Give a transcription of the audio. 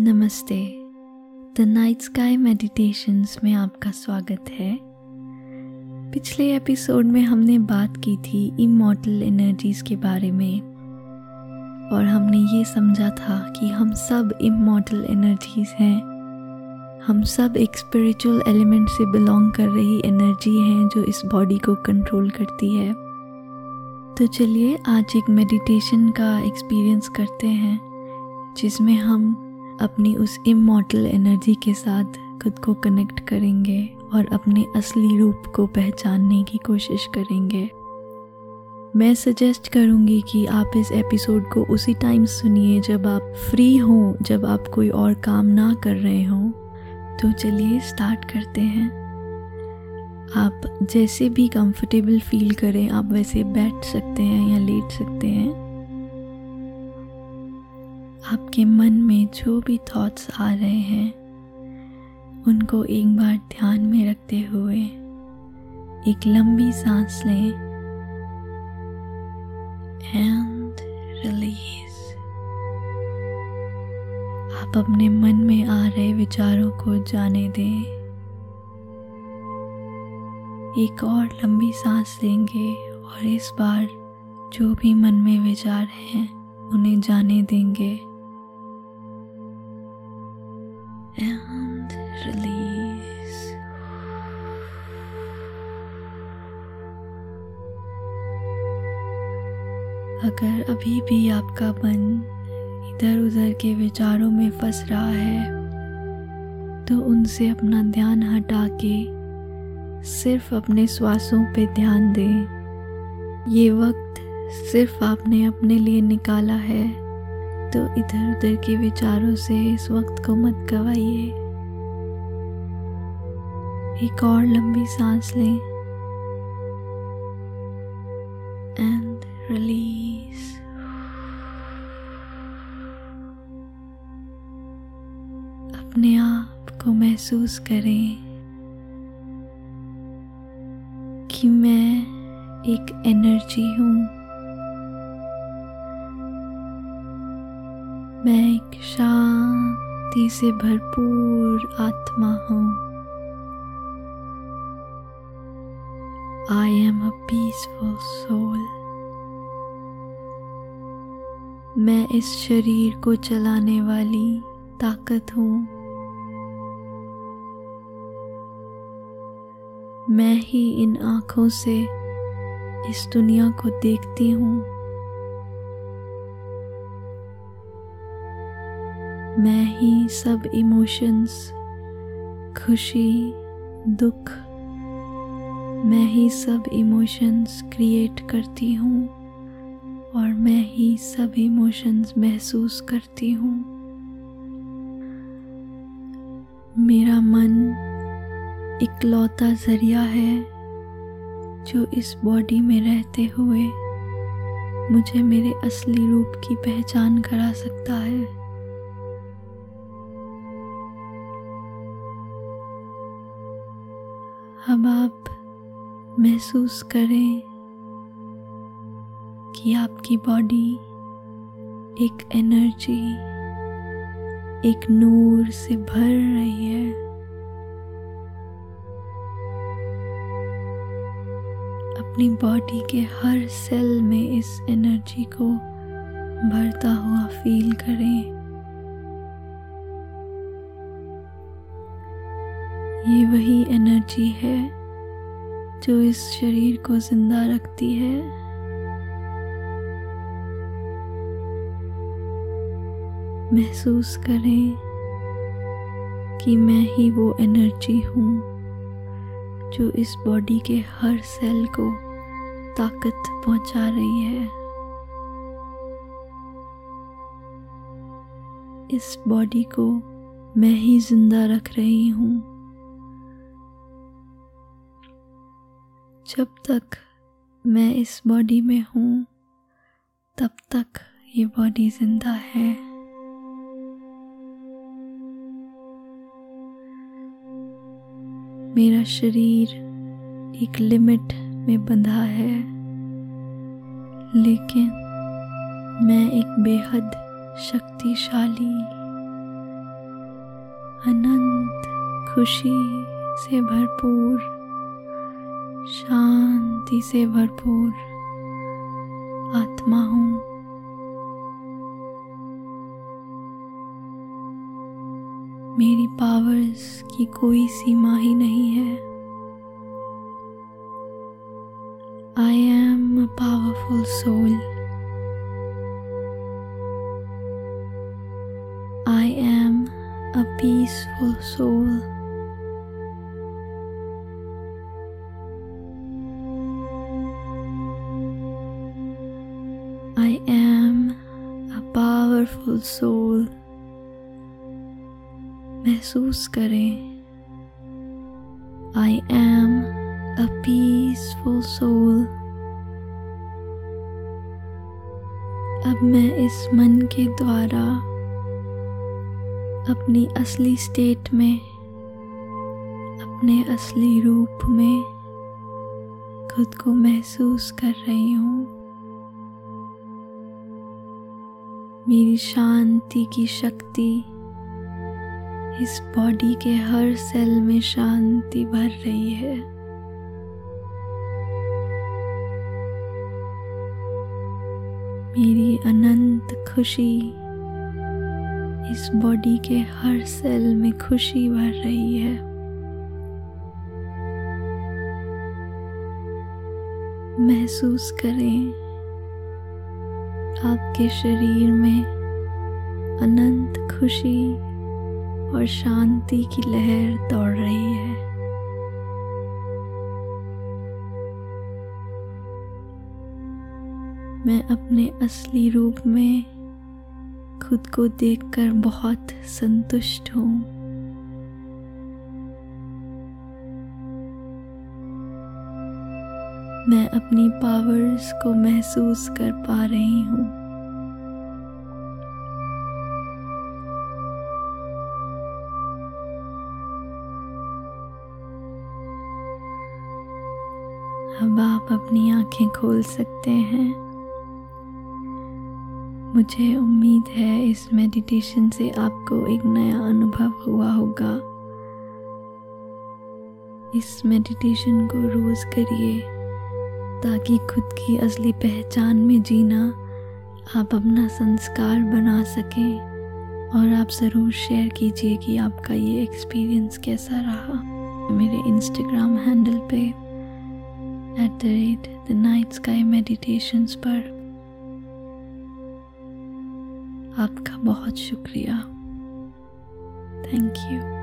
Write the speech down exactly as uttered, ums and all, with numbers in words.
नमस्ते। The night sky meditations में आपका स्वागत है। पिछले एपिसोड में हमने बात की थी इमॉर्टल एनर्जीज के बारे में और हमने ये समझा था कि हम सब इमॉर्टल एनर्जीज हैं। हम सब एक स्पिरिचुअल एलिमेंट से बिलोंग कर रही एनर्जी हैं जो इस बॉडी को कंट्रोल करती है। तो चलिए आज एक मेडिटेशन का एक्सपीरियंस करते हैं जिसमें हम अपनी उस इमॉर्टल एनर्जी के साथ खुद को कनेक्ट करेंगे और अपने असली रूप को पहचानने की कोशिश करेंगे। मैं सजेस्ट करूँगी कि आप इस एपिसोड को उसी टाइम सुनिए जब आप फ्री हों, जब आप कोई और काम ना कर रहे हों। तो चलिए स्टार्ट करते हैं। आप जैसे भी कंफर्टेबल फील करें, आप वैसे बैठ सकते हैं या लेट सकते हैं। आपके मन में जो भी थॉट्स आ रहे हैं उनको एक बार ध्यान में रखते हुए एक लंबी सांस लें एंड रिलीज। आप अपने मन में आ रहे विचारों को जाने दें। एक और लंबी सांस लेंगे और इस बार जो भी मन में विचार हैं उन्हें जाने देंगे। And release. अगर अभी भी आपका मन इधर उधर के विचारों में फंस रहा है तो उनसे अपना ध्यान हटा के सिर्फ अपने श्वासों पे ध्यान दें। ये वक्त सिर्फ आपने अपने लिए निकाला है, तो इधर उधर के विचारों से इस वक्त को मत गवाइए। एक और लंबी सांस लें एंड रिलीज। अपने आप को महसूस करें कि मैं एक एनर्जी हूँ। मैं एक शांति से भरपूर आत्मा हूँ। I am a peaceful soul. मैं इस शरीर को चलाने वाली ताकत हूँ। मैं ही इन आँखों से इस दुनिया को देखती हूँ। मैं ही सब इमोशंस, खुशी, दुख, मैं ही सब इमोशंस क्रिएट करती हूँ और मैं ही सब इमोशंस महसूस करती हूँ। मेरा मन इकलौता जरिया है जो इस बॉडी में रहते हुए मुझे मेरे असली रूप की पहचान करा सकता है। अब आप महसूस करें कि आपकी बॉडी एक एनर्जी, एक नूर से भर रही है। अपनी बॉडी के हर सेल में इस एनर्जी को भरता हुआ फील करें। ये वही एनर्जी है जो इस शरीर को जिंदा रखती है। महसूस करें कि मैं ही वो एनर्जी हूँ जो इस बॉडी के हर सेल को ताकत पहुँचा रही है। इस बॉडी को मैं ही जिंदा रख रही हूँ। जब तक मैं इस बॉडी में हूँ तब तक ये बॉडी जिंदा है। मेरा शरीर एक लिमिट में बंधा है, लेकिन मैं एक बेहद शक्तिशाली अनंत खुशी से भरपूर, शांति से भरपूर आत्मा हूँ। मेरी पावर्स की कोई सीमा ही नहीं है। I am a powerful soul. I am a peaceful soul. I am a powerful soul. महसूस करें। I am a peaceful soul. अब मैं इस मन के द्वारा अपनी असली स्टेट में, अपने असली रूप में खुद को महसूस कर रही हूँ। मेरी शांति की शक्ति इस बॉडी के हर सेल में शांति भर रही है। मेरी अनंत खुशी इस बॉडी के हर सेल में खुशी भर रही है। महसूस करें आपके शरीर में अनंत खुशी और शांति की लहर दौड़ रही है। मैं अपने असली रूप में खुद को देखकर बहुत संतुष्ट हूँ। मैं अपनी पावर्स को महसूस कर पा रही हूँ। अब आप अपनी आंखें खोल सकते हैं। मुझे उम्मीद है इस मेडिटेशन से आपको एक नया अनुभव हुआ होगा। इस मेडिटेशन को रोज़ करिए ताकि खुद की असली पहचान में जीना आप अपना संस्कार बना सकें, और आप ज़रूर शेयर कीजिए कि आपका ये एक्सपीरियंस कैसा रहा। मेरे इंस्टाग्राम हैंडल पे at the rate the night sky meditations पर आपका बहुत शुक्रिया। Thank you.